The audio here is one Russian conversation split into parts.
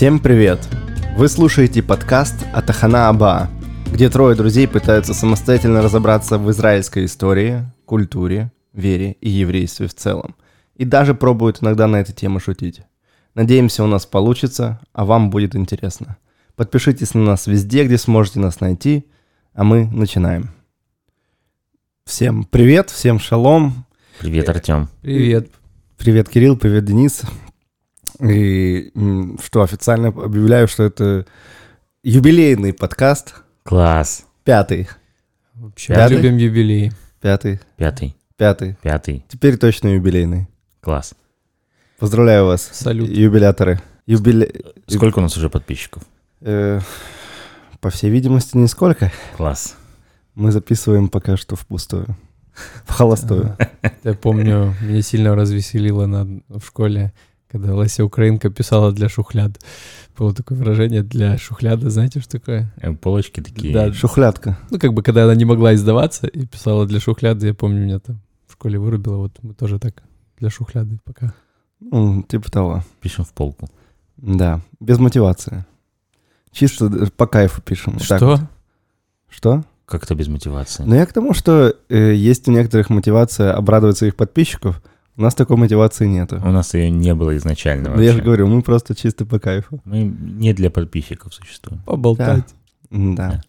Всем привет! Вы слушаете подкаст «ХаТахана Абаа», где трое друзей пытаются самостоятельно разобраться в израильской истории, культуре, вере и еврействе в целом. И даже пробуют иногда на эту тему шутить. Надеемся, у нас получится, а вам будет интересно. Подпишитесь на нас везде, где сможете нас найти, а мы начинаем. Всем привет, всем шалом. Привет, Артем. Привет. Привет, Кирилл, привет, Денис. И что, официально объявляю, что это юбилейный подкаст. Класс. Пятый. Вообще, пятый? Любим юбилей. Пятый. Теперь точно юбилейный. Класс. Поздравляю вас. Салют. Юбиляторы. Сколько у нас уже подписчиков? По всей видимости, нисколько. Класс. Мы записываем пока что впустую. В холостую. Я помню, меня сильно развеселило в школе, когда Леся Украинка писала для шухляд. Было такое выражение для шухляда, знаете, что такое? Полочки такие. Да, шухлядка. Ну, как бы, когда она не могла издаваться и писала для шухляда, я помню, меня там в школе вырубило. Вот мы тоже так для шухляды пока. Ну, типа того. Пишем в полку. Да, без мотивации. Чисто по кайфу пишем. Что? Так вот. Что? Как-то без мотивации. Ну, я к тому, что есть у некоторых мотивация обрадовать своих подписчиков. У нас такой мотивации нету. У нас ее не было изначально вообще. Я же говорю, мы просто чисто по кайфу. Мы не для подписчиков существуем. Поболтать. Да.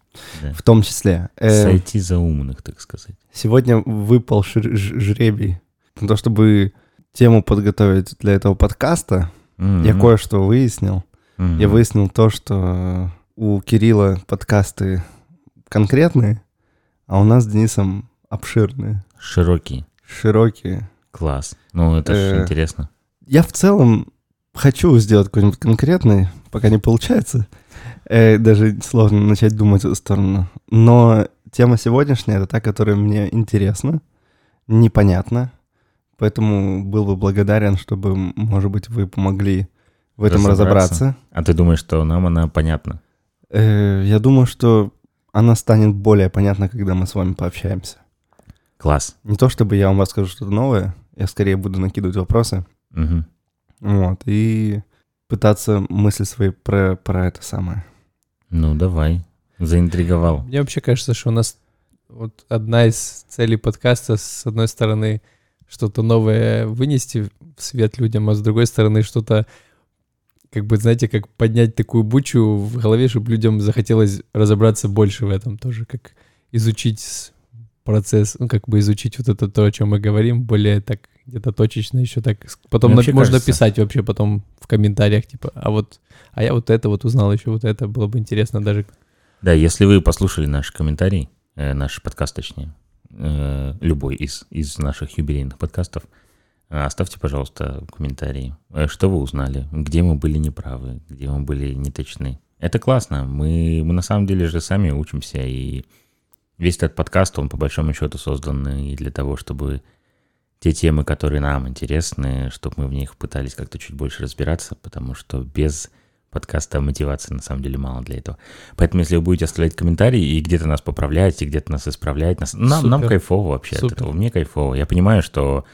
В том числе. Сойти за умных, так сказать. Сегодня выпал жребий. На то, чтобы тему подготовить для этого подкаста, я кое-что выяснил. Я выяснил то, что у Кирилла подкасты конкретные, а у нас с Денисом обширные. Широкие. Класс. Ну, это же интересно. Я в целом хочу сделать какой-нибудь конкретный, пока не получается. Даже сложно начать думать в эту сторону. Но тема сегодняшняя — это та, которая мне интересна, непонятна. Поэтому был бы благодарен, чтобы, может быть, вы помогли в этом разобраться. А ты думаешь, что нам она понятна? Я думаю, что она станет более понятна, когда мы с вами пообщаемся. Класс. Не то чтобы я вам расскажу что-то новое, я скорее буду накидывать вопросы. Угу. Вот, и пытаться мысли свои про это самое. Ну, давай. Заинтриговал. Мне вообще кажется, что у нас вот одна из целей подкаста, с одной стороны, что-то новое вынести в свет людям, а с другой стороны, что-то, как бы, знаете, как поднять такую бучу в голове, чтобы людям захотелось разобраться больше в этом тоже, как изучить процесс, ну, как бы изучить вот это то, о чем мы говорим, более так где-то точечно еще так. Потом можно писать вообще потом в комментариях, типа, я вот это вот узнал, еще вот это, было бы интересно даже. Да, если вы послушали наш комментарий, наш подкаст, точнее, любой из наших юбилейных подкастов, оставьте, пожалуйста, комментарии, что вы узнали, где мы были неправы, где мы были неточны. Это классно, мы на самом деле же сами учимся, и весь этот подкаст, он по большому счету создан и для того, чтобы те темы, которые нам интересны, чтобы мы в них пытались как-то чуть больше разбираться, потому что без подкаста мотивации на самом деле мало для этого. Поэтому если вы будете оставлять комментарии и где-то нас поправлять, и где-то нас исправлять, нам кайфово вообще от этого, мне кайфово. Я понимаю, что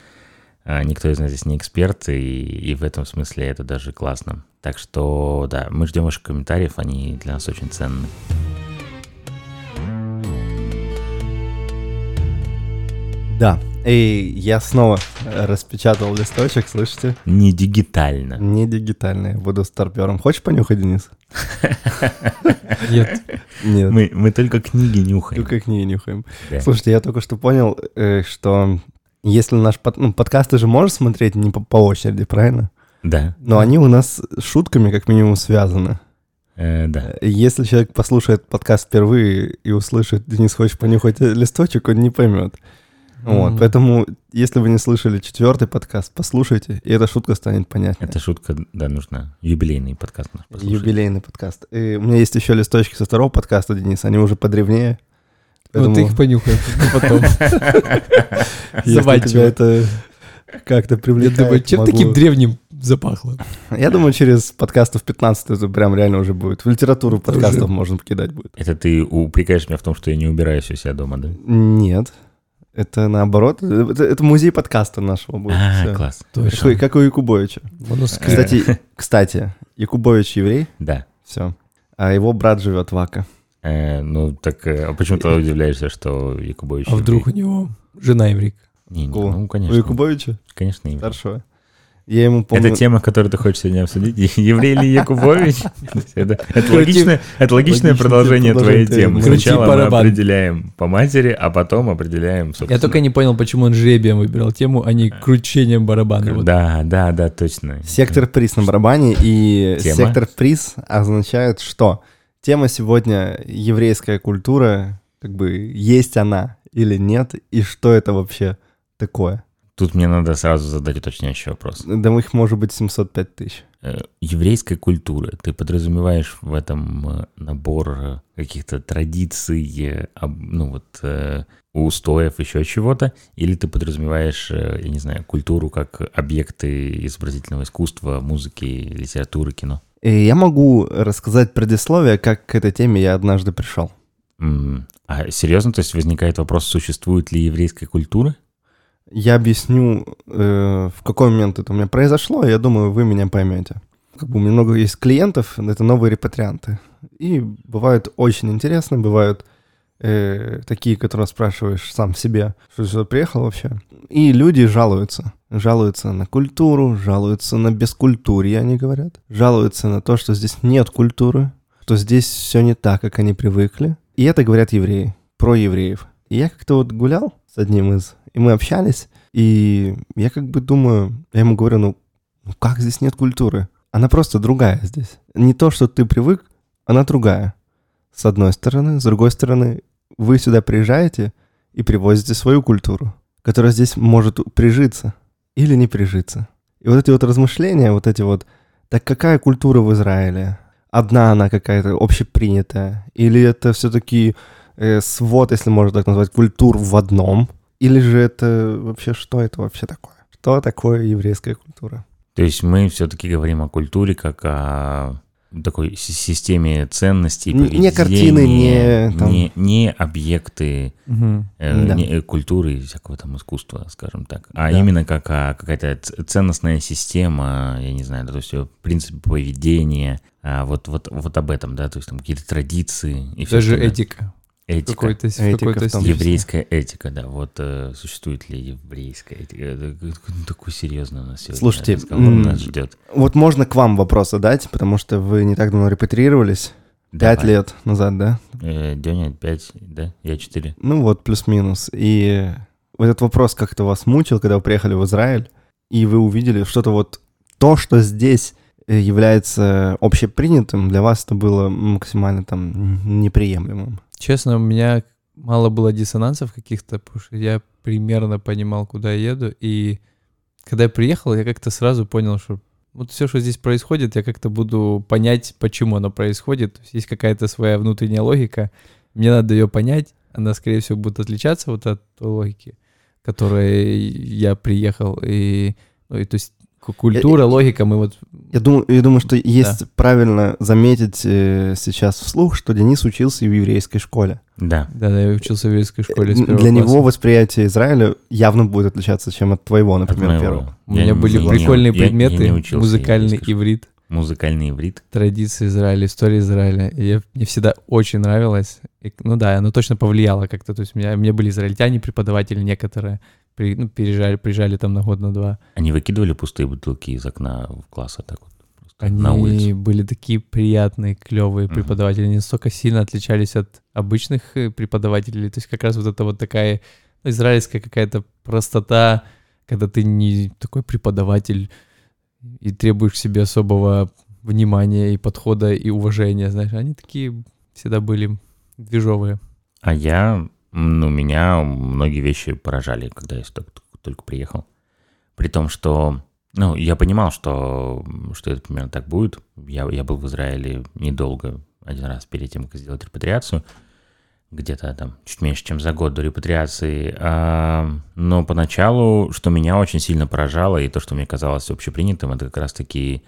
никто из нас здесь не эксперт, и в этом смысле это даже классно. Так что да, мы ждем ваших комментариев, они для нас очень ценны. Да, и я снова распечатал листочек, слышите? Не дигитально, я буду старпёром. Хочешь понюхать, Денис? Нет. Мы только книги нюхаем. Слушайте, я только что понял, что если наш подкаст, ты же можешь смотреть не по очереди, правильно? Да. Но они у нас с шутками как минимум связаны. Да. Если человек послушает подкаст впервые и услышит, Денис, хочешь понюхать листочек, он не поймет. Вот, поэтому, если вы не слышали 4-й подкаст, послушайте, и эта шутка станет понятнее. Эта шутка, да, нужна. Юбилейный подкаст наш послушайте. Юбилейный подкаст. И у меня есть еще листочки со 2-го подкаста, Денис, они уже подревнее. Поэтому... Ну, ты их понюхаешь потом. Если тебя это как-то привлекает. Чем таким древним запахло? Я думаю, через подкастов 15 это прям реально уже будет. В литературу подкастов можно покидать будет. Это ты упрекаешь меня в том, что я не убираюсь у себя дома, да? Нет. Это наоборот, это музей подкаста нашего будет. А, класс. Точно. Как у Якубовича. Кстати, Якубович еврей? Да. Все. А его брат живет в Ака. Ну так, а почему ты удивляешься, что Якубович еврей? А вдруг у него жена еврейка? Не, ну конечно. У Якубовича? Конечно, еврей. Старшего. Я ему помню... Это тема, которую ты хочешь сегодня обсудить. Еврей ли Якубович? Это логичное продолжение твоей темы. Сначала мы определяем по матери, а потом определяем... Я только не понял, почему он жребием выбирал тему, а не кручением барабана. Да, точно. Сектор приз на барабане. И сектор приз означает, что тема сегодня еврейская культура, как бы есть она или нет, и что это вообще такое. Тут мне надо сразу задать уточняющий вопрос. Да их может быть 705 тысяч. Еврейская культура. Ты подразумеваешь в этом набор каких-то традиций, ну вот устоев, еще чего-то? Или ты подразумеваешь, я не знаю, культуру как объекты изобразительного искусства, музыки, литературы, кино? Я могу рассказать предисловие, как к этой теме я однажды пришел. А серьезно? То есть возникает вопрос, существует ли еврейская культура? Я объясню, в какой момент это у меня произошло, я думаю, вы меня поймете. Как бы у меня много есть клиентов, это новые репатрианты. И бывают очень интересные, бывают такие, которые спрашиваешь сам себе, что сюда приехал вообще. И люди жалуются. Жалуются на культуру, жалуются на бескультурье, они говорят. Жалуются на то, что здесь нет культуры, что здесь все не так, как они привыкли. И это говорят евреи, про евреев. И я как-то вот гулял с одним из... И мы общались, и я как бы думаю, я ему говорю, ну как здесь нет культуры? Она просто другая здесь. Не то, что ты привык, она другая. С одной стороны, с другой стороны, вы сюда приезжаете и привозите свою культуру, которая здесь может прижиться или не прижиться. И вот эти вот размышления, вот эти вот, так какая культура в Израиле? Одна она какая-то общепринятая? Или это все-таки свод, если можно так назвать, культур в одном? Или же это вообще, что это вообще такое? Что такое еврейская культура? То есть мы все-таки говорим о культуре как о такой системе ценностей, поведения. Не картины, не объекты не культуры и всякого там искусства, скажем так. А именно как о какая-то ценностная система, я не знаю, да, то есть принцип поведения, вот об этом, да, то есть там какие-то традиции. И даже все, этика. Этика. Какой-то еврейская этика, да. Вот существует ли еврейская этика? Такой серьезный у нас сегодня. Слушайте, нас ждет. Вот можно к вам вопрос задать, потому что вы не так давно репатрировались. 5 лет назад, да? Дёня 5, да? Я 4. Ну вот, плюс-минус. И этот вопрос как-то вас мучил, когда вы приехали в Израиль, и вы увидели что-то вот... То, что здесь является общепринятым, для вас это было максимально там неприемлемым. Честно, у меня мало было диссонансов каких-то, потому что я примерно понимал, куда я еду. И когда я приехал, я как-то сразу понял, что вот все, что здесь происходит, я как-то буду понять, почему оно происходит. То есть, есть какая-то своя внутренняя логика, мне надо ее понять, она, скорее всего, будет отличаться вот от той логики, к которой я приехал. И то есть культура, логика, мы вот... Я думаю, что есть правильно заметить сейчас вслух, что Денис учился в еврейской школе. Да. Да, я учился в еврейской школе с первого класса. Для него восприятие Израиля явно будет отличаться, чем от твоего, например, от первого. У меня были прикольные предметы, я музыкальный иврит. Музыкальный иврит. Традиции Израиля, история Израиля. Мне всегда очень нравилось. Оно точно повлияло как-то. То есть у меня были израильтяне, преподаватели некоторые. Приезжали там на год, на два. Они выкидывали пустые бутылки из окна в класса так вот просто на улицу? Они были такие приятные, клевые преподаватели. Они настолько сильно отличались от обычных преподавателей. То есть как раз вот это вот такая израильская какая-то простота, когда ты не такой преподаватель и требуешь себе особого внимания и подхода, и уважения, знаешь. Они такие всегда были движовые. А меня многие вещи поражали, когда я только приехал. При том, что... я понимал, что это примерно так будет. Я был в Израиле недолго, один раз перед тем, как сделать репатриацию. Где-то там чуть меньше, чем за год до репатриации. Но поначалу, что меня очень сильно поражало, и то, что мне казалось общепринятым, это как раз-таки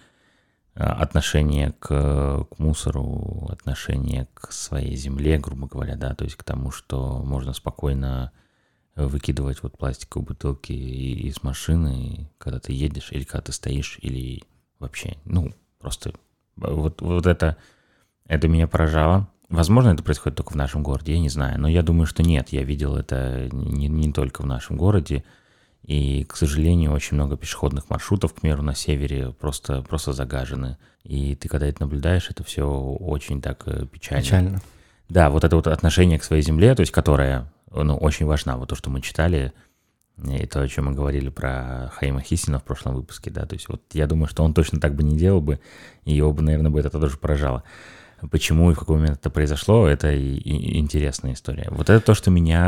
отношение к мусору, отношение к своей земле, грубо говоря, да, то есть к тому, что можно спокойно выкидывать вот пластиковые бутылки из машины, когда ты едешь, или когда ты стоишь, или вообще, ну, просто вот это меня поражало. Возможно, это происходит только в нашем городе, я не знаю, но я думаю, что нет, я видел это не только в нашем городе, и, к сожалению, очень много пешеходных маршрутов, к примеру, на севере просто загажены, и ты, когда это наблюдаешь, это все очень так печально. Печально. Да, вот это вот отношение к своей земле, то есть, которая, ну, очень важна, вот то, что мы читали, и то, о чем мы говорили про Хаима Хисина в прошлом выпуске, да, то есть вот я думаю, что он точно так бы не делал бы, и его бы, наверное, бы это тоже поражало. Почему и в какой момент это произошло, это и интересная история. Вот это то, что мне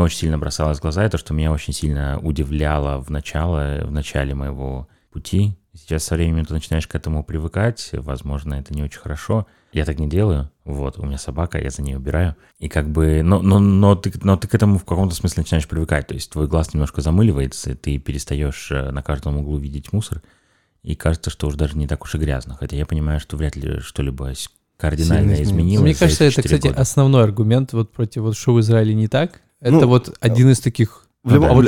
очень сильно бросалось в глаза, и то, что меня очень сильно удивляло в начале моего пути. Сейчас со временем ты начинаешь к этому привыкать, возможно, это не очень хорошо. Я так не делаю, вот, у меня собака, я за ней убираю. И как бы, но ты к этому в каком-то смысле начинаешь привыкать, то есть твой глаз немножко замыливается, ты перестаешь на каждом углу видеть мусор, и кажется, что уж даже не так уж и грязно. Хотя я понимаю, что вряд ли что-либо кардинально изменилось. Мне кажется, это, кстати, основной аргумент вот против, вот, что в Израиле не так. Это вот один из таких... В любом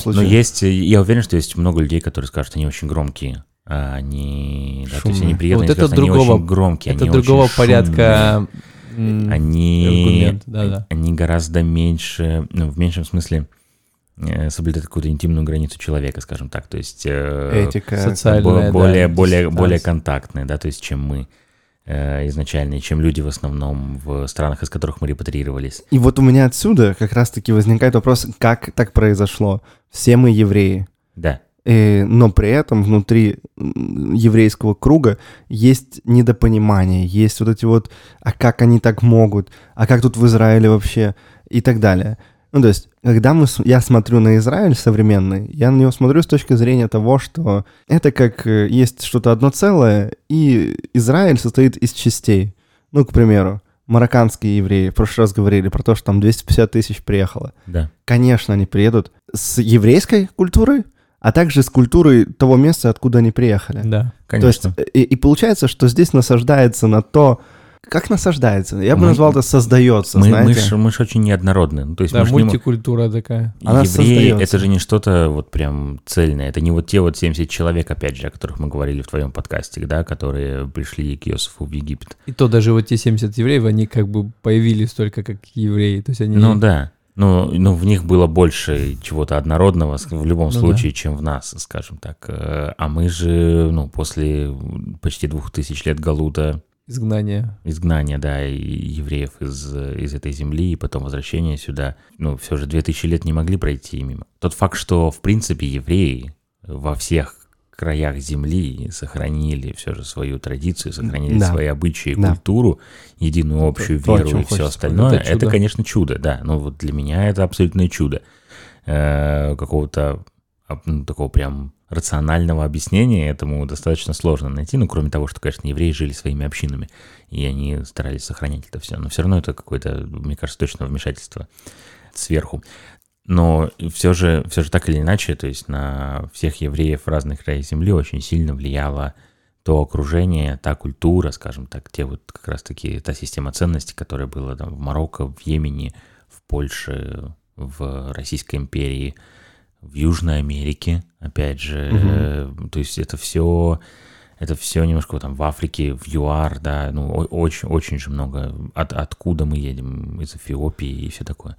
случае. Но есть, я уверен, что есть много людей, которые скажут, что они очень громкие. Они, да, то есть они приятные, вот это другого, они очень громкие. Это они другого очень порядка аргумент. Да. Они гораздо меньше, ну, в меньшем смысле... соблюдать какую-то интимную границу человека, скажем так, то есть этика, социальная, более контактная, да, то есть чем мы изначально, и чем люди в основном в странах, из которых мы репатрировались. И вот у меня отсюда как раз-таки возникает вопрос, как так произошло? Все мы евреи. Да. Но при этом внутри еврейского круга есть недопонимание, есть вот эти вот, а как они так могут, а как тут в Израиле вообще и так далее. Ну, то есть, когда я смотрю на Израиль современный, я на него смотрю с точки зрения того, что это как есть что-то одно целое, и Израиль состоит из частей. Ну, к примеру, марокканские евреи, в прошлый раз говорили про то, что там 250 тысяч приехало. Да. Конечно, они приедут с еврейской культурой, а также с культурой того места, откуда они приехали. Да, конечно. То есть, и получается, что здесь насаждается на то, как насаждается? Я бы назвал это создается, знаете? Мы же очень неоднородны. Ну, то есть да, мультикультура такая. Она евреи — это же не что-то вот прям цельное. Это не вот те вот 70 человек, опять же, о которых мы говорили в твоем подкасте, да, которые пришли к Иосифу в Египет. И то даже вот те 70 евреев, они как бы появились только как евреи. То есть они... Ну да. Ну, в них было больше чего-то однородного в любом случае, да. чем в нас, скажем так. А мы же, ну, после почти 2000 лет Галута, Изгнание, да, и евреев из этой земли, и потом возвращение сюда. Ну, все же 2000 лет не могли пройти мимо. Тот факт, что, в принципе, евреи во всех краях земли сохранили все же свою традицию, сохранили свои обычаи, культуру, единую общую веру и все остальное, это, конечно, чудо, да. Но вот для меня это абсолютное чудо. Какого-то такого прям... рационального объяснения этому достаточно сложно найти, ну, кроме того, что, конечно, евреи жили своими общинами, и они старались сохранять это все, но все равно это какое-то, мне кажется, точно вмешательство сверху. Но все же так или иначе, то есть на всех евреев в разных краях земли очень сильно влияло то окружение, та культура, скажем так, те вот как раз-таки та система ценностей, которая была там в Марокко, в Йемене, в Польше, в Российской империи, в Южной Америке, опять же, то есть это все немножко там в Африке, в ЮАР, да, ну, очень-очень же много, откуда мы едем, из Эфиопии и все такое.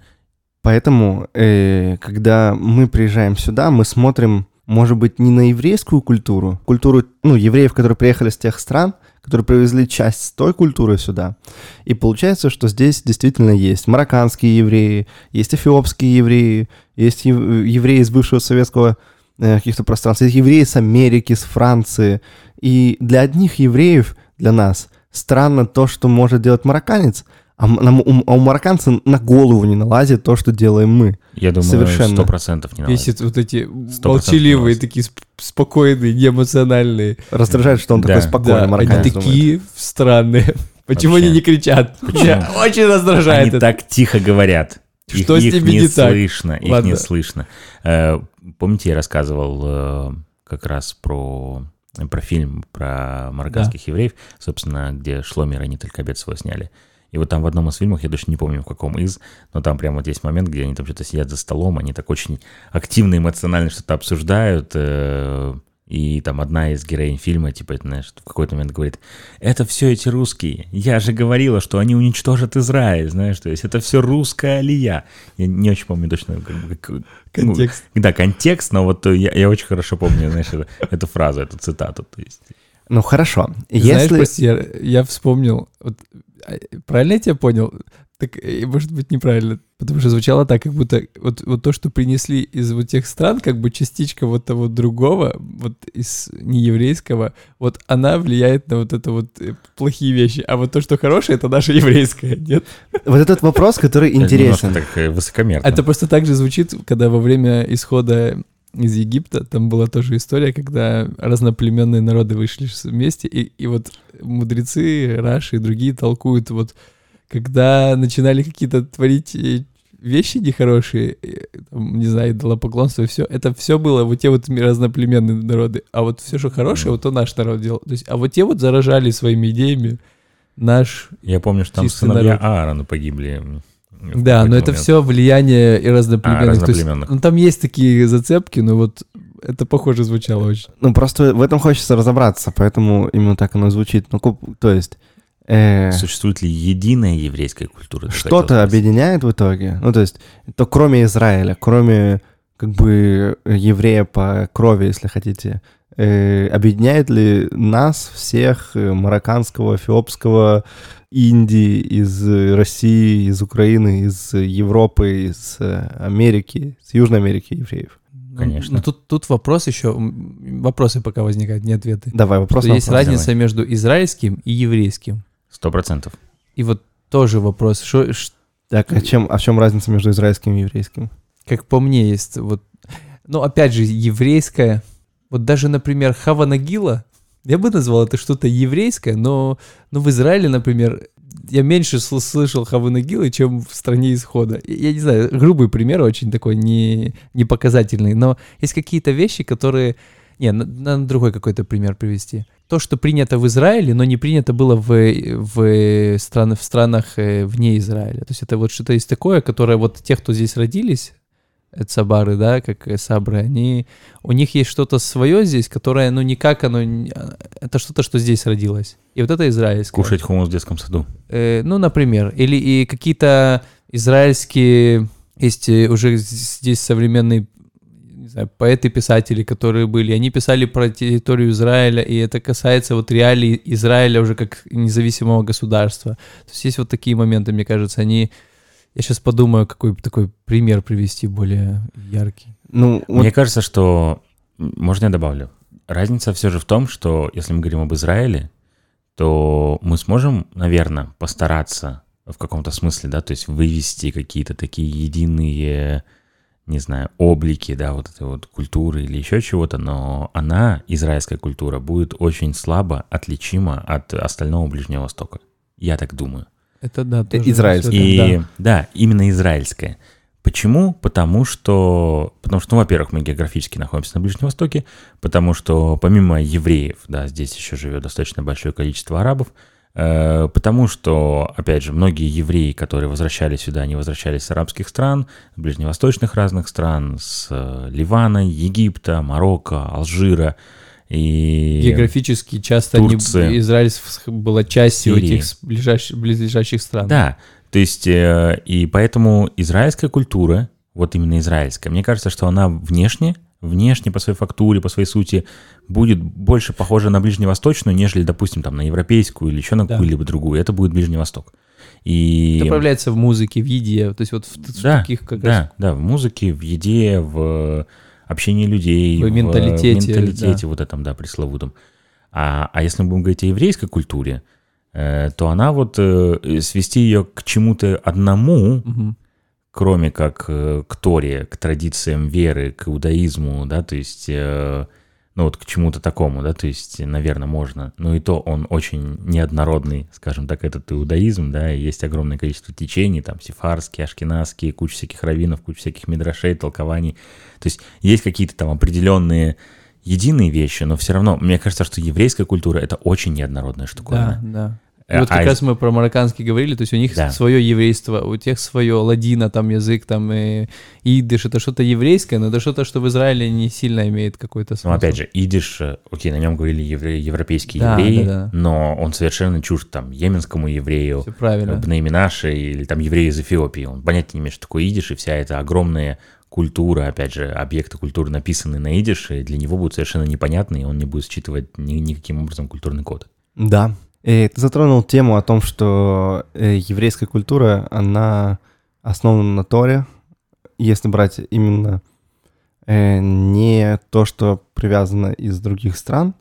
Поэтому, когда мы приезжаем сюда, мы смотрим, может быть, не на еврейскую культуру, ну, евреев, которые приехали с тех стран, которые привезли часть той культуры сюда. И получается, что здесь действительно есть марокканские евреи, есть эфиопские евреи, есть евреи из бывшего советского каких-то пространств, есть евреи с Америки, с Франции. И для одних евреев, для нас, странно то, что может делать марокканец, а у марокканца на голову не налазит то, что делаем мы. Я думаю, совершенно. 100% не налазит. Весит вот эти молчаливые, такие спокойные, неэмоциональные. Раздражает, что он такой спокойный марокканец. Они такие странные. Почему вообще. Они не кричат? Меня очень раздражает это. Они так тихо говорят. Что с ними не так? Их не слышно. Помните, я рассказывал как раз про фильм про марокканских евреев, собственно, где Шломера и Нитель Кабец его сняли. И вот там в одном из фильмов, я точно не помню в каком из, но там прямо вот есть момент, где они там что-то сидят за столом, они так очень активно, эмоционально что-то обсуждают, и там одна из героинь фильма, типа, знаешь, в какой-то момент говорит: это все эти русские, я же говорила, что они уничтожат Израиль, знаешь, то есть это все русская алия. Я не очень помню точно контекст. Да, контекст, но вот я очень хорошо помню, знаешь, эту фразу, эту цитату, то есть. Ну, хорошо. Знаешь, прости, я вспомнил, вот, правильно я тебя понял? Так, может быть, неправильно, потому что звучало так, как будто вот то, что принесли из вот тех стран, как бы частичка вот того другого, вот из нееврейского, вот она влияет на вот это вот плохие вещи, а вот то, что хорошее, это наше еврейское, нет? Вот этот вопрос, который интересен. Это немножко так высокомерно. Это просто так же звучит, когда во время исхода из Египта, там была тоже история, когда разноплеменные народы вышли вместе, и вот мудрецы, Раши и другие толкуют, вот когда начинали какие-то творить вещи нехорошие, там, не знаю, идолопоклонство, все, это все было, вот те вот разноплеменные народы, а вот все, что хорошее, вот то наш народ делал, то есть, а вот те вот заражали своими идеями наш чистый народ. Я помню, что там сыновья Аарона погибли. Да, но это все влияние и разноплеменных. Ну, там есть такие зацепки, но вот это похоже звучало очень. Ну, просто в этом хочется разобраться, поэтому именно так оно звучит. Ну, то есть... Существует ли единая еврейская культура? Что-то объединяет в итоге? Ну, то есть, то кроме Израиля, кроме, как бы, еврея по крови, если хотите, объединяет ли нас всех, марокканского, эфиопского, Индии, из России, из Украины, из Европы, из Америки, с Южной Америки евреев? Конечно. Но тут вопрос еще, вопросы пока возникают, не ответы. Давай, вопрос. Есть разница между израильским и еврейским. 100%. И вот тоже вопрос. Так, а в чем разница между израильским и еврейским? Как по мне есть, вот, ну опять же, еврейская, вот даже, например, Хава Нагила, я бы назвал это что-то еврейское, но в Израиле, например, я меньше слышал Хавы Нагилы, чем в стране исхода. Я не знаю, грубый пример, очень такой не показательный, но есть какие-то вещи, которые... Не, надо другой какой-то пример привести. То, что принято в Израиле, но не принято было в странах вне Израиля. То есть это вот что-то есть такое, которое вот те, кто здесь родились... Эцабары, да, как сабры, у них есть что-то свое здесь, которое, ну, никак оно... Это что-то, что здесь родилось. И вот это израильское. Кушать хумус в детском саду. Ну, например. Или и какие-то израильские... Есть уже здесь современные, не знаю, поэты, писатели, которые были. Они писали про территорию Израиля, и это касается вот реалий Израиля уже как независимого государства. То есть есть вот такие моменты, мне кажется, они... Я сейчас подумаю, какой такой пример привести более яркий. Ну, вот... Мне кажется, что... Можно я добавлю? Разница все же в том, что если мы говорим об Израиле, то мы сможем, наверное, постараться в каком-то смысле, да, то есть вывести какие-то такие единые, не знаю, облики, да, вот этой вот культуры или еще чего-то, но она, израильская культура, будет очень слабо отличима от остального Ближнего Востока. Я так думаю. Это, да, тоже израильское. И, да, именно израильское. Почему? Потому что, во-первых, мы географически находимся на Ближнем Востоке, потому что помимо евреев, да, здесь еще живет достаточно большое количество арабов, потому что, опять же, многие евреи, которые возвращались сюда, они возвращались с арабских стран, с ближневосточных разных стран, с Ливана, Египта, Марокко, Алжира. И географически часто Израиль была частью этих близлежащих стран. Да, то есть и поэтому израильская культура, вот именно израильская, мне кажется, что она внешне по своей фактуре, по своей сути, будет больше похожа на ближневосточную, нежели, допустим, там на европейскую или еще на какую-либо другую. Это будет Ближний Восток. И... Это проявляется в музыке, в еде, то есть вот в таких как раз... Да, в музыке, в еде, в... общение людей, в менталитете, да. Вот этом, да, пресловутом. А если мы будем говорить о еврейской культуре, то она вот свести ее к чему-то одному, кроме как к Торе, к традициям веры, к иудаизму, да, то есть, ну вот к чему-то такому, да, то есть, наверное, можно. Но и то он очень неоднородный, скажем так, этот иудаизм, да, есть огромное количество течений, там, сефардские, ашкеназские, куча всяких раввинов, куча всяких мидрашей, толкований. То есть есть какие-то там определенные единые вещи, но все равно, мне кажется, что еврейская культура — это очень неоднородная штука. Да, да. Вот как раз мы про марокканский говорили, то есть у них свое еврейство, у тех свое ладино, там язык, там идиш, это что-то еврейское, но это что-то, что в Израиле не сильно имеет какой-то смысл. Ну опять же, идиш, окей, на нем говорили европейские евреи, но он совершенно чужд там йеменскому еврею, бнейменаше или там евреи из Эфиопии, он понятия не имеет, что такое идиш, и вся эта огромная культура, опять же, объекты культуры написаны на идише, для него будут совершенно непонятны, и он не будет считывать никаким образом культурный код. Да. Ты затронул тему о том, что еврейская культура, она основана на Торе, если брать именно не то, что привязано из других стран,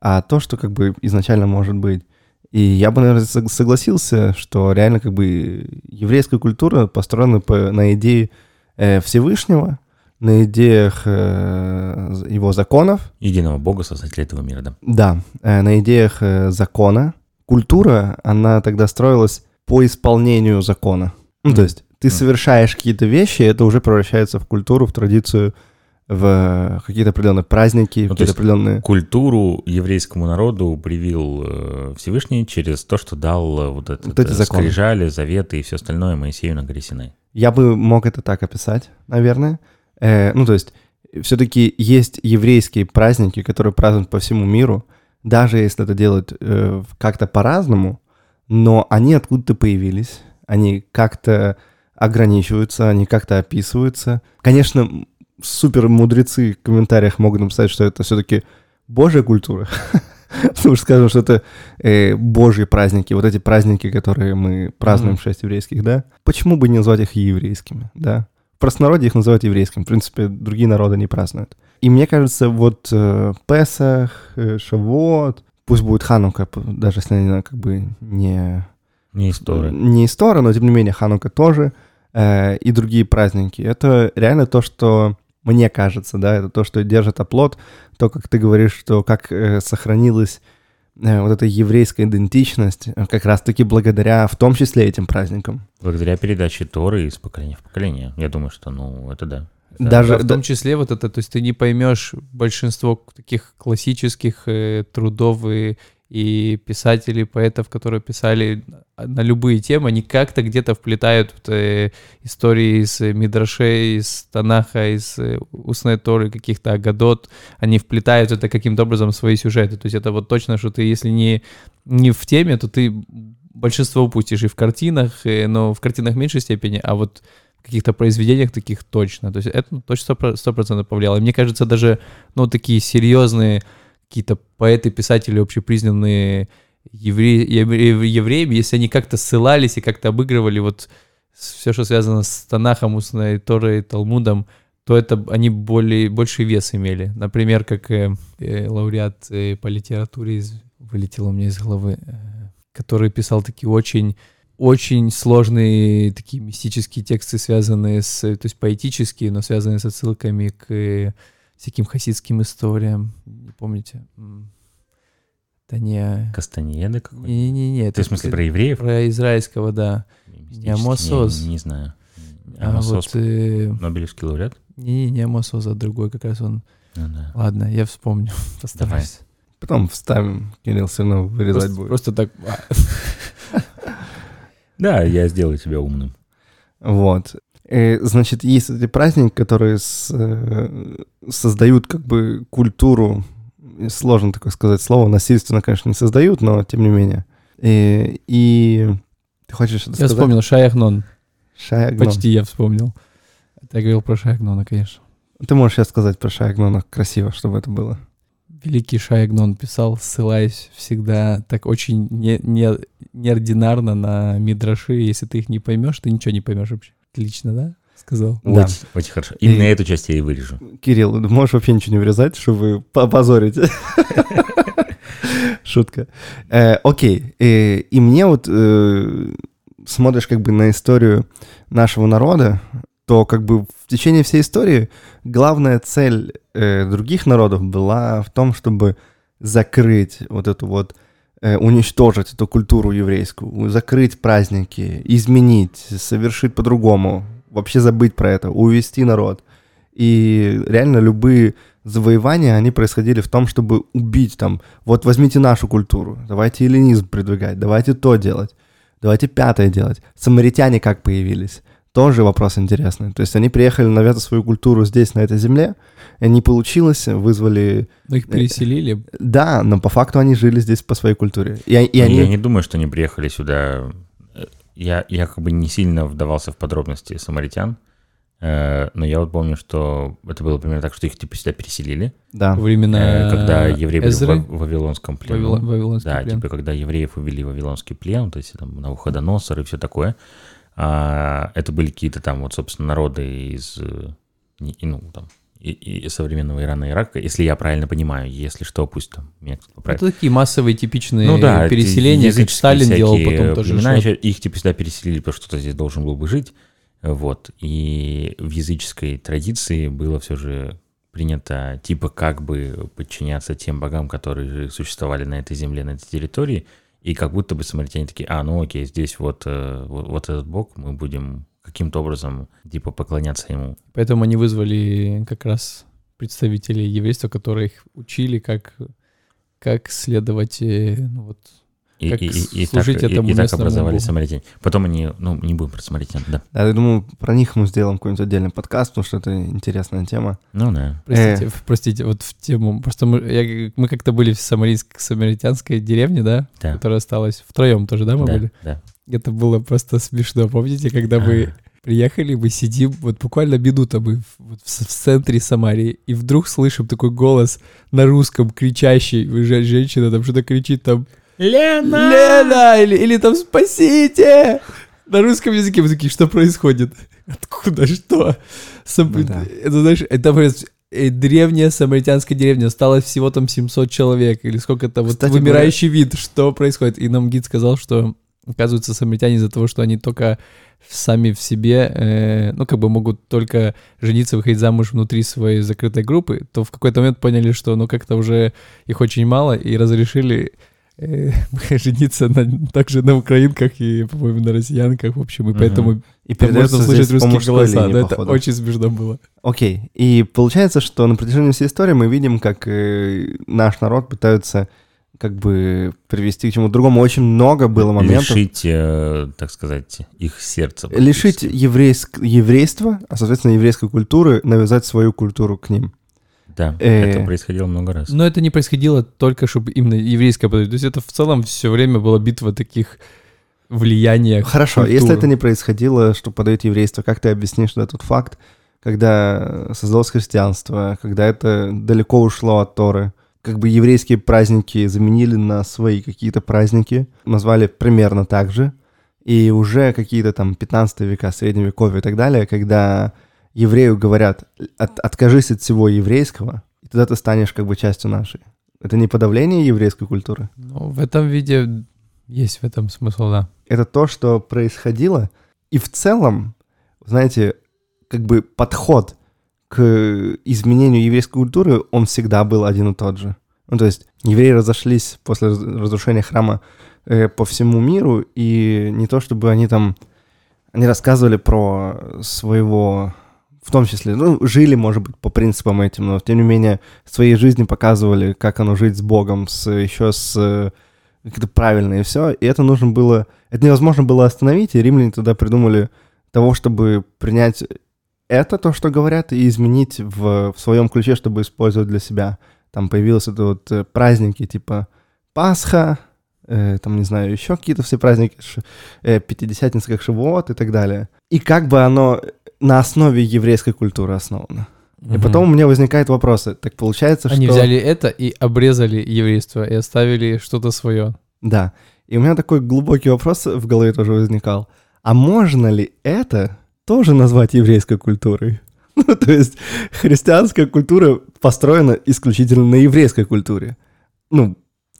а то, что как бы изначально может быть. И я бы, наверное, согласился, что реально как бы еврейская культура построена на идее Всевышнего, на идеях его законов. Единого Бога, создателя этого мира, да? Да, на идеях закона. Культура, она тогда строилась по исполнению закона. Ну, то есть ты совершаешь какие-то вещи, и это уже превращается в культуру, в традицию, в какие-то определенные праздники, ну, какие-то определенные... Культуру еврейскому народу привил Всевышний через то, что дал вот эти скрижали, заветы и все остальное Моисею на горе Синай. Я бы мог это так описать, наверное. Ну, то есть, все-таки есть еврейские праздники, которые празднуют по всему миру, даже если это делают как-то по-разному, но они откуда-то появились, они как-то ограничиваются, они как-то описываются. Конечно, супер мудрецы в комментариях могут написать, что это все-таки божья культура, потому что скажем, что это божьи праздники, вот эти праздники, которые мы празднуем, 6 еврейских, да? Почему бы не назвать их еврейскими, да? В простонародье их называют еврейским. В принципе, другие народы не празднуют. И мне кажется, вот Песах, Шавуот, пусть будет Ханука, даже если она как бы не из Торы, но тем не менее Ханука тоже, и другие праздники. Это реально то, что, мне кажется, да, это то, что держит оплот, то, как ты говоришь, что как сохранилась вот эта еврейская идентичность, как раз-таки благодаря, в том числе, этим праздникам. Благодаря передаче Торы из поколения в поколение. Я думаю, что, ну, это да. Даже в том числе вот это, то есть ты не поймешь большинство таких классических трудов и писателей, поэтов, которые писали на любые темы, они как-то где-то вплетают истории из Мидрашей, из Танаха, из Устной Торы, каких-то Агадот, они вплетают это каким-то образом в свои сюжеты. То есть это вот точно, что ты, если не в теме, то ты большинство упустишь и в картинах, но в картинах в меньшей степени, а вот в каких-то произведениях таких точно. То есть это точно 100% повлияло. И мне кажется, даже такие серьезные какие-то поэты, писатели, общепризнанные евреями, если они как-то ссылались и как-то обыгрывали вот все, что связано с Танахом, Устной Торой, Талмудом, то это они больший вес имели. Например, как лауреат по литературе вылетел у меня из головы, который писал такие очень... очень сложные такие мистические тексты, связанные с... То есть поэтические, но связанные с отсылками к всяким хасидским историям. Не помните? Это не... Кастаньеда какой-то? Не-не-не. Ты в смысле про евреев? Про израильского, да. Не Амосоз. Не знаю. Амосоз. Нобелевский лауреат? Не Амосоз, а другой как раз он. Ну, да. Ладно, я вспомню. Постараюсь. Давай. Потом вставим. Кирилл все равно вырезать будет. Просто так... Да, я сделаю тебя умным. Вот. Значит, есть эти праздники, которые создают как бы культуру, сложно такое сказать слово, насильственно, конечно, не создают, но тем не менее. И ты хочешь что-то сказать? Я вспомнил Шай-Ахнон. Почти я вспомнил. Я говорил про Шай-Ахнона, конечно. Ты можешь сейчас сказать про Шай-Ахнона красиво, чтобы это было. Великий Шай-Ахнон писал, ссылаясь всегда так очень неординарно на мидраши. Если ты их не поймешь, ты ничего не поймешь вообще. Отлично, да? Сказал. Да. Очень хорошо. Именно эту часть я и вырежу. Кирилл, можешь вообще ничего не вырезать, чтобы попозорить. Шутка. Окей. И мне вот смотришь как бы на историю нашего народа, то как бы в течение всей истории главная цель других народов была в том, чтобы закрыть вот эту вот, уничтожить эту культуру еврейскую, закрыть праздники, изменить, совершить по-другому, вообще забыть про это, увести народ. И реально любые завоевания, они происходили в том, чтобы убить там, вот возьмите нашу культуру, давайте эллинизм продвигать, давайте то делать, давайте пятое делать. Самаритяне как появились? Тоже вопрос интересный. То есть они приехали навязать свою культуру здесь, на этой земле, и не получилось, вызвали... Но их переселили. Да, но по факту они жили здесь по своей культуре. Я не думаю, что они приехали сюда. Я как бы не сильно вдавался в подробности самаритян, но я вот помню, что это было примерно так, что их типа сюда переселили. Да. Времена когда евреи Эзры? Были в Вавилонском плену. Вавилонский плен. Типа когда евреев увели в Вавилонский плен, то есть там Навуходоносор и все такое. Это были какие-то там вот, собственно, народы из современного Ирана и Ирака, если я правильно понимаю, если что, пусть там меня кто-то поправит. Это такие массовые типичные переселения, как Сталин делал потом тоже. Их типа сюда переселили, потому что кто-то здесь должен был бы жить, вот, и в языческой традиции было все же принято типа как бы подчиняться тем богам, которые существовали на этой земле, на этой территории. И как будто бы самаритяне такие, окей, здесь вот этот бог, мы будем каким-то образом типа поклоняться ему. Поэтому они вызвали как раз представителей еврейства, которые их учили, как следовать, служить этому местному богу. И так образовали самаритяне. Потом они, не будем про самаритян, да. Я думаю, про них мы сделаем какой-нибудь отдельный подкаст, потому что это интересная тема. Да. Простите, вот в тему, просто мы как-то были в самаритянской деревне, да, которая осталась втроем тоже, да, мы были? Да. Это было просто смешно, помните, когда мы приехали, мы сидим, вот буквально минута мы в центре Самарии, и вдруг слышим такой голос на русском кричащий, женщина там что-то кричит, там Лена! Или там «Спасите!» На русском языке мы такие, что происходит? Откуда? Что? Это, знаешь, древняя самаритянская деревня, осталось всего там 700 человек, или сколько-то, вымирающий вид, что происходит? И нам гид сказал, что, оказывается, самаритяне из-за того, что они только сами в себе, могут только жениться, выходить замуж внутри своей закрытой группы, то в какой-то момент поняли, что, как-то уже их очень мало, и разрешили... жениться также на украинках и, по-моему, на россиянках, в общем, и поэтому и можно услышать русские голоса, но это очень смешно было. Окей, и получается, что на протяжении всей истории мы видим, как наш народ пытаются как бы привести к чему-то другому. Очень много было моментов. Лишить, так сказать, их сердца. Лишить еврейства, а, соответственно, еврейской культуры, навязать свою культуру к ним. Да, это происходило много раз. Но это не происходило только, чтобы именно еврейское... То есть это в целом все время была битва таких влияний. Хорошо, культуры. Если это не происходило, что подает еврейство, как ты объяснишь этот факт, когда создалось христианство, когда это далеко ушло от Торы? Как бы еврейские праздники заменили на свои какие-то праздники, назвали примерно так же, и уже какие-то там 15 века, средневековье и так далее, когда... еврею говорят, откажись от всего еврейского, и тогда ты станешь как бы частью нашей. Это не подавление еврейской культуры? В этом виде есть в этом смысл, да. Это то, что происходило. И в целом, знаете, как бы подход к изменению еврейской культуры, он всегда был один и тот же. То есть евреи разошлись после разрушения храма по всему миру, и не то чтобы они там... Они рассказывали про своего... В том числе, жили, может быть, по принципам этим, но, тем не менее, в своей жизни показывали, как оно жить с Богом, как-то правильно и все. И это нужно было... Это невозможно было остановить, и римляне тогда придумали того, чтобы принять это, то, что говорят, и изменить в своем ключе, чтобы использовать для себя. Там появились это праздники типа Пасха, еще какие-то все праздники, Пятидесятница, как Шивот и так далее. И как бы оно... на основе еврейской культуры основано. И потом у меня возникают вопросы. Так получается, что... Они взяли это и обрезали еврейство, и оставили что-то свое. Да. И у меня такой глубокий вопрос в голове тоже возникал. А можно ли это тоже назвать еврейской культурой? То есть христианская культура построена исключительно на еврейской культуре.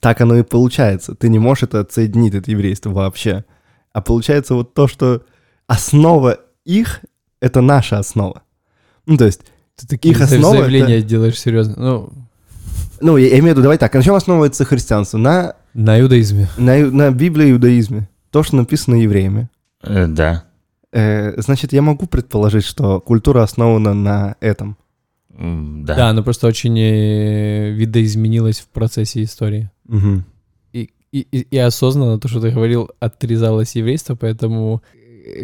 Так оно и получается. Ты не можешь это отсоединить от еврейства вообще. А получается вот то, что основа их... Это наша основа. То есть ты такие их основа... заявления делаешь серьезно. Я имею в виду, давай так, на чем основывается христианство? На иудаизме. На Библии иудаизме. То, что написано евреями. Значит, я могу предположить, что культура основана на этом. Да. Да, оно просто очень видоизменилось в процессе истории. Угу. И осознанно то, что ты говорил, отрезалось еврейство, поэтому,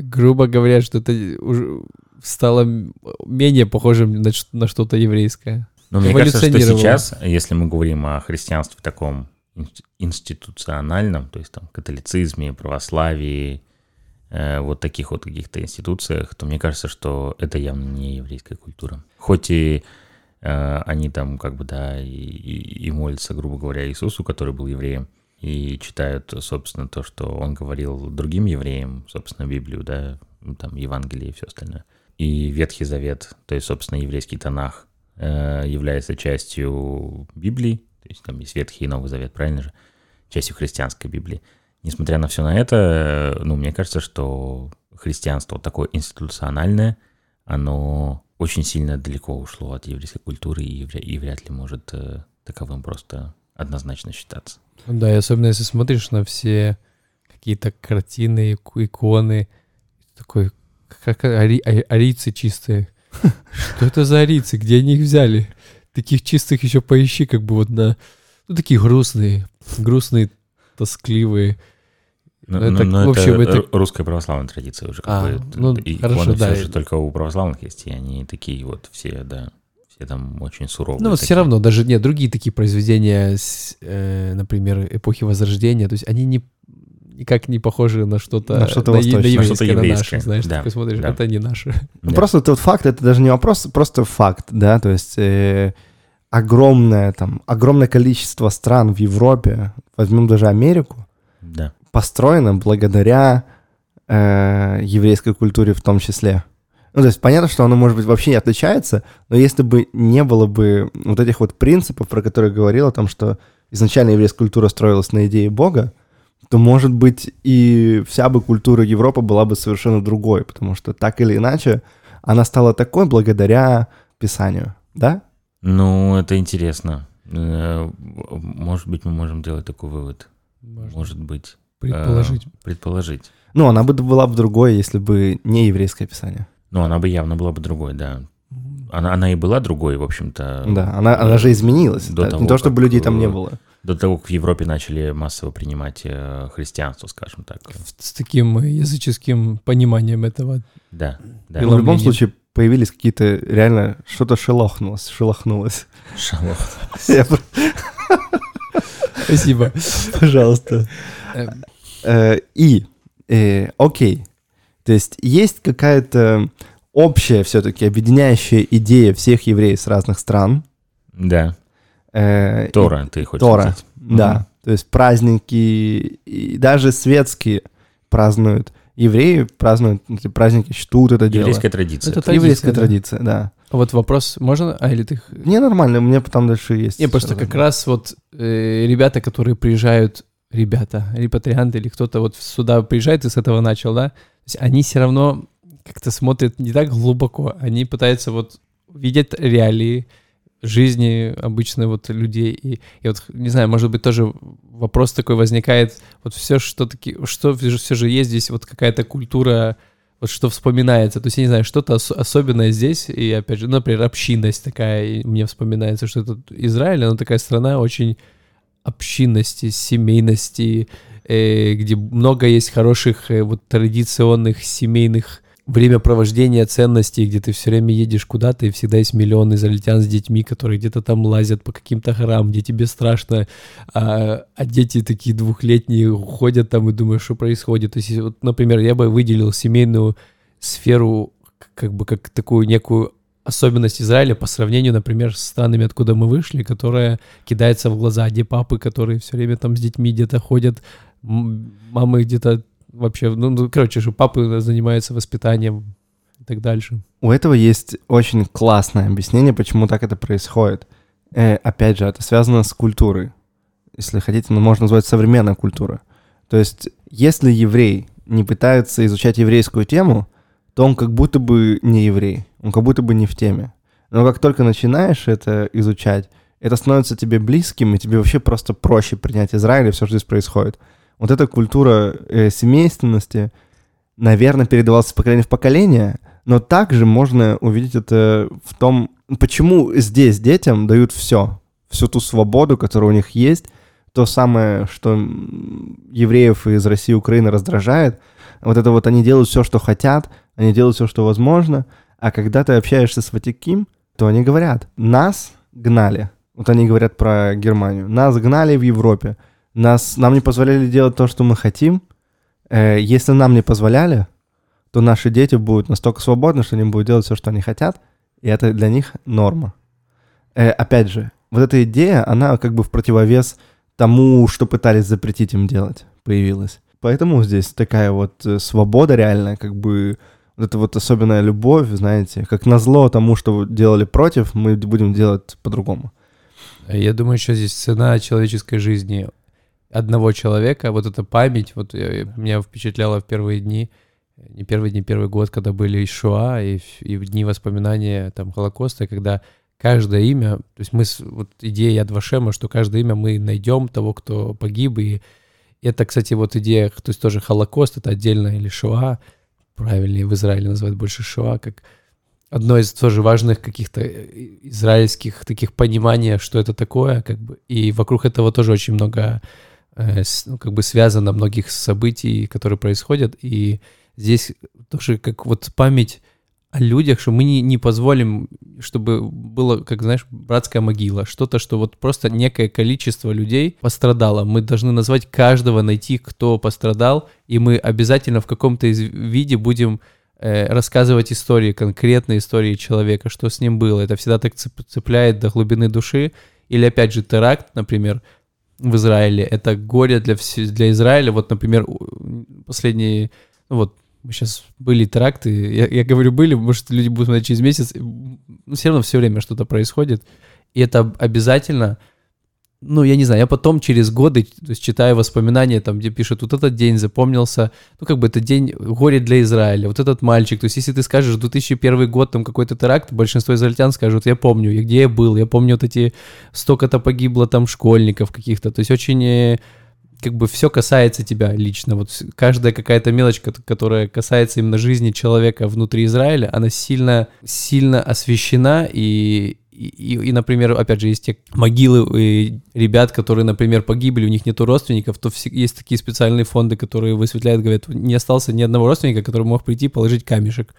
грубо говоря, что это уже стало менее похожим на что-то еврейское. Но мне кажется, что сейчас, если мы говорим о христианстве таком институциональном, то есть там католицизме, православии, вот таких вот каких-то институциях, то мне кажется, что это явно не еврейская культура. Хоть и они там как бы, да, и молятся, грубо говоря, Иисусу, который был евреем, и читают, собственно, то, что он говорил другим евреям, собственно, Библию, да, там, Евангелие и все остальное. И Ветхий Завет, то есть, собственно, еврейский Танах, является частью Библии, то есть там есть Ветхий и Новый Завет, правильно же? Частью христианской Библии. Несмотря на все на это, ну, мне кажется, что христианство такое институциональное, оно очень сильно далеко ушло от еврейской культуры и вряд ли может таковым просто однозначно считаться. Да, и особенно если смотришь на все какие-то картины, иконы, такой, как арийцы чистые. Что это за арийцы? Где они их взяли? Таких чистых еще поищи, как бы вот на... Ну, такие грустные, тоскливые. Но в общем, это русская православная традиция уже. Иконы все же только у православных есть, и они такие вот все, да, все там очень суровые. Ну, все равно, даже нет, другие такие произведения, например, эпохи Возрождения, то есть они никак не похожи на что-то еврейское, на знаешь, да, ты посмотришь, да. Это не наше. Да. Просто тот факт, это даже не вопрос, просто факт, да, то есть огромное количество стран в Европе, возьмем даже Америку, да, построено благодаря еврейской культуре в том числе. Ну, то есть понятно, что оно, может быть, вообще не отличается, но если бы не было бы вот этих вот принципов, про которые я говорил, о том, что изначально еврейская культура строилась на идее Бога, то, может быть, и вся бы культура Европы была бы совершенно другой, потому что так или иначе она стала такой благодаря Писанию, да? Ну, это интересно. Может быть, мы можем делать такой вывод. Может быть. Предположить. Ну, она бы была бы другой, если бы не еврейское Писание. Ну, она бы явно была бы другой, да. Она и была другой, в общем-то. Да, она же изменилась. До того, не то, чтобы людей там не было. До того, как в Европе начали массово принимать христианство, скажем так. С таким языческим пониманием этого. Да. Да. В любом случае появились какие-то реально... Что-то шелохнулось. Спасибо. Пожалуйста. Окей. То есть есть какая-то общая все-таки объединяющая идея всех евреев с разных стран. Да. Тора, ты хочешь сказать. Да. Mm-hmm. То есть праздники, и даже светские празднуют. Евреи празднуют, эти праздники чтут это дело. Еврейская традиция. Это еврейская традиция, да. А вот вопрос, можно, или ты... Не, нормально, у меня потом дальше есть. Не, просто как раз вот ребята, которые приезжают, репатрианты или кто-то вот сюда приезжает и с этого начал, да, то есть они все равно как-то смотрят не так глубоко, они пытаются вот видеть реалии жизни обычных вот людей. И вот, не знаю, может быть, тоже вопрос такой возникает, вот все, что все же есть здесь, вот какая-то культура, вот что вспоминается. То есть, я не знаю, что-то особенное здесь, и опять же, например, общинность такая, и мне вспоминается, что это Израиль, она такая страна очень общинности, семейности, где много есть хороших вот традиционных семейных времяпровождения, ценностей, где ты все время едешь куда-то, и всегда есть миллион израильтян с детьми, которые где-то там лазят по каким-то хорам, где тебе страшно, а дети такие двухлетние ходят там и думают, что происходит. То есть, вот, например, я бы выделил семейную сферу как бы как такую некую особенность Израиля по сравнению, например, с странами, откуда мы вышли, которая кидается в глаза, где папы, которые все время там с детьми где-то ходят, мамы где-то вообще, ну, короче, что папы занимаются воспитанием и так дальше. У этого есть очень классное объяснение, почему так это происходит. Опять же, это связано с культурой. Если хотите, но можно назвать современной культурой. То есть, если еврей не пытается изучать еврейскую тему, то он как будто бы не еврей, он как будто бы не в теме. Но как только начинаешь это изучать, это становится тебе близким, и тебе вообще просто проще принять Израиль и все, что здесь происходит. Вот эта культура семейственности, наверное, передавалась из поколения в поколение, Но также можно увидеть это в том, почему здесь детям дают все, всю ту свободу, которая у них есть, то самое, что евреев из России и Украины раздражает. Вот это вот они делают все, что хотят, они делают все, что возможно. А когда ты общаешься с Ватиким, то они говорят, нас гнали. Вот они говорят про Германию. Нас гнали в Европе. Нам не позволяли делать то, что мы хотим. Если нам не позволяли, то наши дети будут настолько свободны, что они будут делать все, что они хотят. И это для них норма. Опять же, вот эта идея, она как бы в противовес тому, что пытались запретить им делать, появилась. Поэтому здесь такая вот свобода реальная, как бы вот эта вот особенная любовь, знаете, как назло тому, что делали против, мы будем делать по-другому. Я думаю, еще здесь цена человеческой жизни одного человека, вот эта память, вот меня впечатляла в первые дни, не первые дни, первый год, когда были Шоа и дни воспоминания там Холокоста, когда каждое имя, то есть мы, вот идея Яд Вашема, что каждое имя мы найдем того, кто погиб, и это, кстати, вот идея, то есть тоже Холокост, это отдельно, или Шоа, правильнее в Израиле называют больше Шоа, как одно из тоже важных каких-то израильских таких пониманий, что это такое, как бы, и вокруг этого тоже очень много, ну, как бы связано многих событий, которые происходят, и здесь тоже как вот память о людях, что мы не позволим, чтобы было, как, знаешь, братская могила, что-то, что вот просто некое количество людей пострадало. Мы должны назвать каждого, найти, кто пострадал, и мы обязательно в каком-то виде будем рассказывать истории, конкретные истории человека, что с ним было. Это всегда так цепляет до глубины души. Или, опять же, теракт, например, в Израиле. Это горе для Израиля. Вот, например, последние... Вот, сейчас были теракты, я говорю были, может, люди будут смотреть через месяц, но все равно все время что-то происходит, и это обязательно, ну, я не знаю, я потом через годы, то есть, читаю воспоминания, там, где пишут, вот этот день запомнился, ну, как бы это день горе для Израиля, вот этот мальчик, то есть, если ты скажешь 2001 год, там, какой-то теракт, большинство израильтян скажут, я помню, где я был, я помню вот эти, столько-то погибло там школьников каких-то, то есть, очень... как бы все касается тебя лично. Вот каждая какая-то мелочка, которая касается именно жизни человека внутри Израиля, она сильно, сильно освещена. И, например, опять же, есть те могилы и ребят, которые, например, погибли, у них нету родственников, то есть такие специальные фонды, которые высветляют, говорят, не остался ни одного родственника, который мог прийти и положить камешек.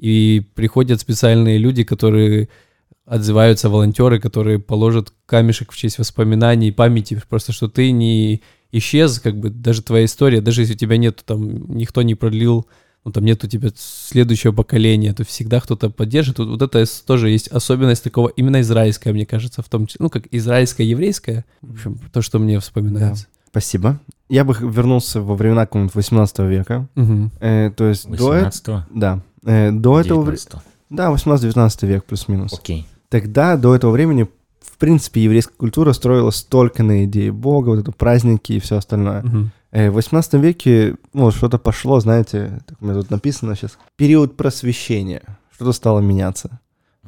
И приходят специальные люди, которые... отзываются волонтеры, которые положат камешек в честь воспоминаний, памяти, просто что ты не исчез, как бы даже твоя история, даже если у тебя нету там, никто не продлил, ну там нет у тебя следующего поколения, то всегда кто-то поддержит. Вот это тоже есть особенность такого, именно израильская, мне кажется, в том числе, ну как израильская-еврейская, в общем, то, что мне вспоминается. Да. Спасибо. Я бы вернулся во времена какого-то 18 века. Угу. То есть 18-го? Да. До 19-го. Этого... Да, 18-19 век плюс-минус. Окей. Тогда, до этого времени, в принципе, еврейская культура строилась только на идее Бога, вот это праздники и все остальное. В 18 веке, ну, что-то пошло, знаете, так у меня тут написано сейчас, период просвещения, что-то стало меняться.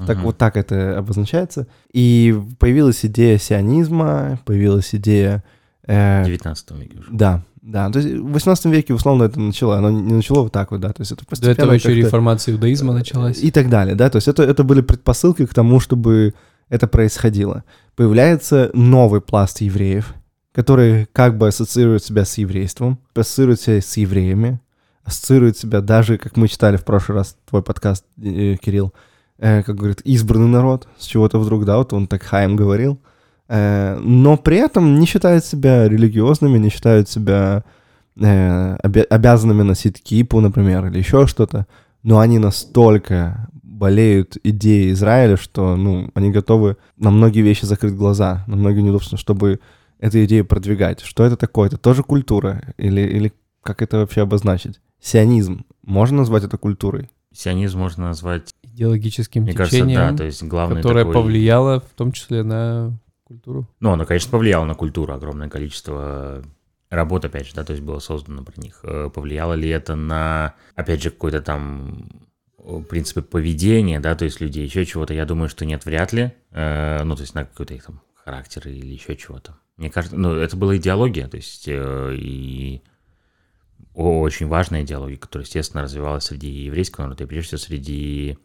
Так вот так это обозначается. И появилась идея сионизма, появилась идея... 19 веке уже. Да. Да, то есть в 18 веке, условно, это начало, оно не начало вот так вот, да, то есть это постепенно... До этого еще реформация иудаизма началась. И так далее, да, то есть это были предпосылки к тому, чтобы это происходило. Появляется новый пласт евреев, которые как бы ассоциируют себя с еврейством, ассоциируют себя с евреями, ассоциируют себя даже, как мы читали в прошлый раз, твой подкаст, Кирилл, как говорит, избранный народ, с чего-то вдруг, да, вот он так Хаим говорил, но при этом не считают себя религиозными, не считают себя обязанными носить кипу, например, или еще что-то, но они настолько болеют идеей Израиля, что, ну, они готовы на многие вещи закрыть глаза, на многие неудобства, чтобы эту идею продвигать. Что это такое? Это тоже культура? Или как это вообще обозначить? Сионизм. Можно назвать это культурой? Сионизм можно назвать идеологическим течением, кажется, да, то есть главное которое такой... повлияло в том числе на... культуру? Ну, оно, конечно, повлияло на культуру. Огромное количество работ, опять же, да, то есть было создано про них. Повлияло ли это на, опять же, какой-то там принципы поведения, да, то есть людей, еще чего-то? Я думаю, что нет, вряд ли. Ну, то есть на какой-то их там характер или еще чего-то. Мне кажется, ну, это была идеология, то есть и очень важное дело, которое, естественно, развивалось среди еврейского народа, и прежде всего среди,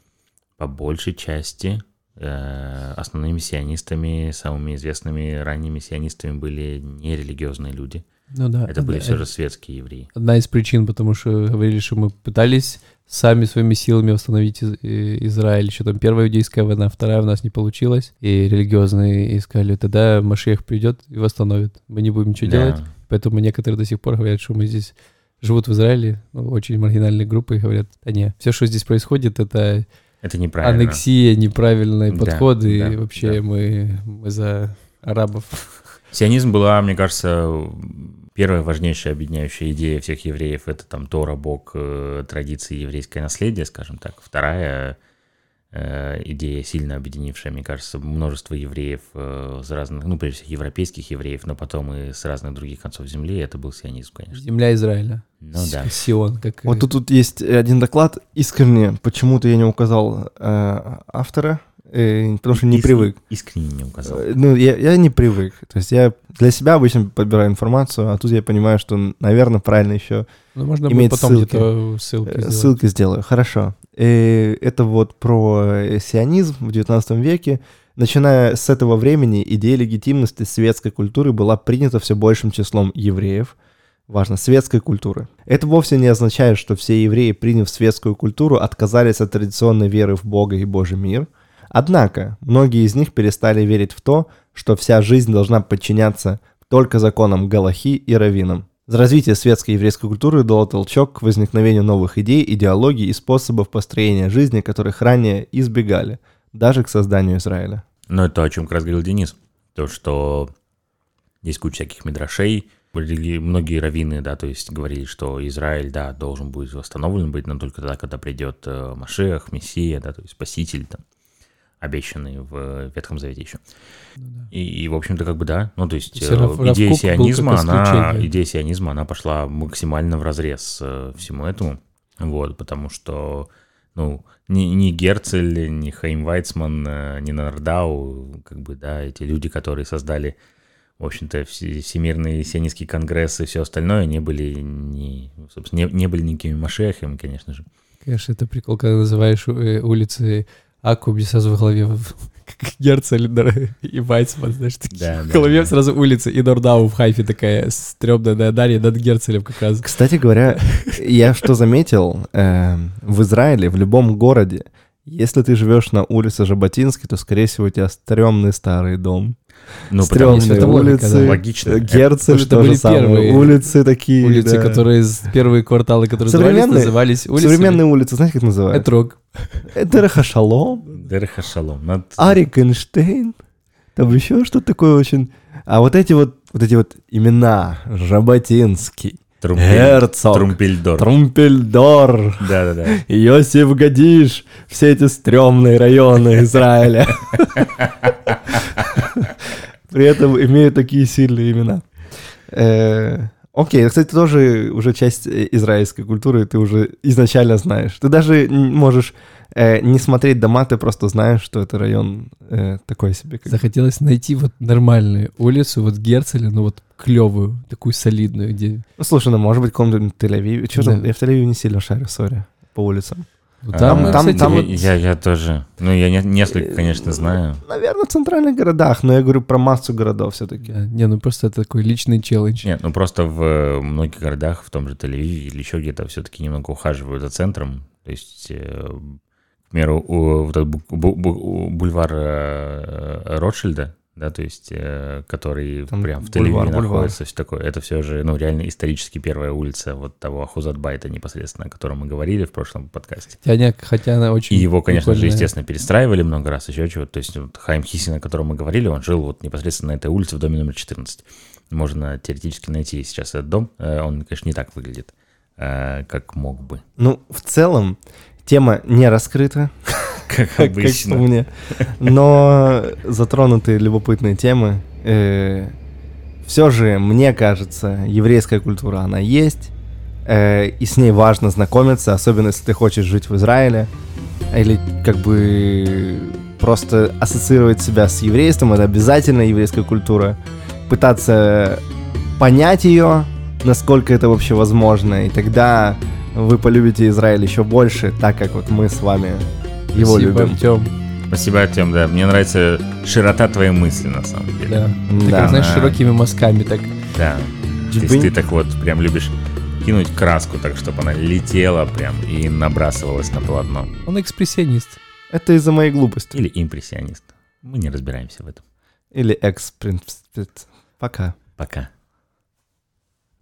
по большей части, основными сионистами, самыми известными ранними сионистами были нерелигиозные люди. Ну да. Это были все же светские евреи. Одна из причин, потому что говорили, что мы пытались сами своими силами восстановить Израиль. Еще там первая иудейская война, вторая у нас не получилась. И религиозные искали, тогда Машиах придет и восстановит. Мы не будем ничего делать. Поэтому некоторые до сих пор говорят, что мы здесь живут в Израиле, очень маргинальные группы, и говорят, да не, все, что здесь происходит, это неправильно. Аннексия, неправильные подходы, да, и вообще мы за арабов. Сионизм была, мне кажется, первая важнейшая объединяющая идея всех евреев. Это там Тора, Бог, традиции, еврейское наследие, скажем так. Вторая идея, сильно объединившая, мне кажется, множество евреев с разных, прежде всего, европейских евреев, но потом и с разных других концов земли, это был сионизм, конечно. Земля Израиля. Сион. Как... Вот тут есть один доклад, искренне, почему-то я не указал автора, потому что не привык. Искренне не указал. Я не привык. То есть я для себя обычно подбираю информацию, а тут я понимаю, что, наверное, правильно еще иметь потом ссылки. Где-то ссылки сделаю. Хорошо. Это вот про сионизм в XIX веке. Начиная с этого времени, идея легитимности светской культуры была принята все большим числом евреев. Важно, светской культуры. Это вовсе не означает, что все евреи, приняв светскую культуру, отказались от традиционной веры в Бога и Божий мир. Однако, многие из них перестали верить в то, что вся жизнь должна подчиняться только законам Галахи и раввинам. Развитие светской еврейской культуры дало толчок к возникновению новых идей, идеологий и способов построения жизни, которых ранее избегали, даже к созданию Израиля. Но это то, о чем как раз говорил Денис. То, что есть куча всяких мидрашей, многие раввины, то есть говорили, что Израиль, должен будет восстановлен быть, но только тогда, когда придет Машиах, Мессия, то есть Спаситель, обещанный в Ветхом Завете еще. И в общем-то, то есть идея сионизма, она пошла максимально вразрез всему этому, потому что, ни Герцель, ни Хаим Вайцман, ни Нордау, эти люди, которые создали, в общем-то, Всемирный сионистский конгресс и все остальное, не были никакими Машиахами, конечно же. Конечно, это прикол, когда называешь улицы... Акуб сразу в голове Герцель и Вайцман, значит, в голове сразу улицы, и Нордау в Хайфе такая стрёмная надарья над Герцелем как раз. Кстати говоря, я что заметил, в Израиле, в любом городе, если ты живешь на улице Жаботинский, то, скорее всего, у тебя стрёмный старый дом. Стрёмные улицы, логично. Герцель, что были первые улицы такие. Улицы, которые, первые кварталы, которые назывались улицами. Современные улицы, знаете, как называют? Этрог. Дерехашалом. Арик Эйнштейн. Там еще что-то такое очень... А вот эти имена. Жаботинский. Герцог. Трумпельдор. Да-да-да. Йосиф Гадиш. Все эти стрёмные районы Израиля. При этом имеют такие сильные имена. Окей, кстати, тоже уже часть израильской культуры, ты уже изначально знаешь. Ты даже можешь не смотреть дома, ты просто знаешь, что это район такой себе. Захотелось найти нормальную улицу, Герцеля, клевую, такую солидную, где... Слушай, может быть, каком-нибудь Тель-Авиве. Я в Тель-Авиве не сильно шарю, сори, по улицам. Я тоже. Я несколько, конечно, знаю. Наверное, в центральных городах, но я говорю про массу городов все-таки. Просто это такой личный челлендж. Нет, просто в многих городах, в том же Тель-Авиве или еще где-то, все-таки немного ухаживают за центром. То есть, к примеру, бульвар Ротшильда, то есть, который там прям в Тель-Авиве находится, все такое. Это все же, реально исторически первая улица того Ахузат-Байта непосредственно, о котором мы говорили в прошлом подкасте. Хотя она очень... И его, конечно же, естественно, перестраивали много раз, еще чего-то. То есть, Хаим Хисин, о котором мы говорили, он жил непосредственно на этой улице в доме номер 14. Можно теоретически найти сейчас этот дом. Он, конечно, не так выглядит, как мог бы. В целом, тема не раскрыта. Как обычно. Мне. Но затронуты любопытные темы. Все же, мне кажется, еврейская культура, она есть. И с ней важно знакомиться, особенно если ты хочешь жить в Израиле. Или просто ассоциировать себя с еврейством. Это обязательно еврейская культура. Пытаться понять ее, насколько это вообще возможно. И тогда вы полюбите Израиль еще больше, так как вот мы с вами его любим. Спасибо, Артём, да. Мне нравится широта твоей мысли, на самом деле. Да. Ты как, знаешь, широкими мазками так. Да. То есть ты так вот прям любишь кинуть краску так, чтобы она летела прям и набрасывалась на полотно. Он экспрессионист. Это из-за моей глупости. Или импрессионист. Мы не разбираемся в этом. Или экспринт. Пока.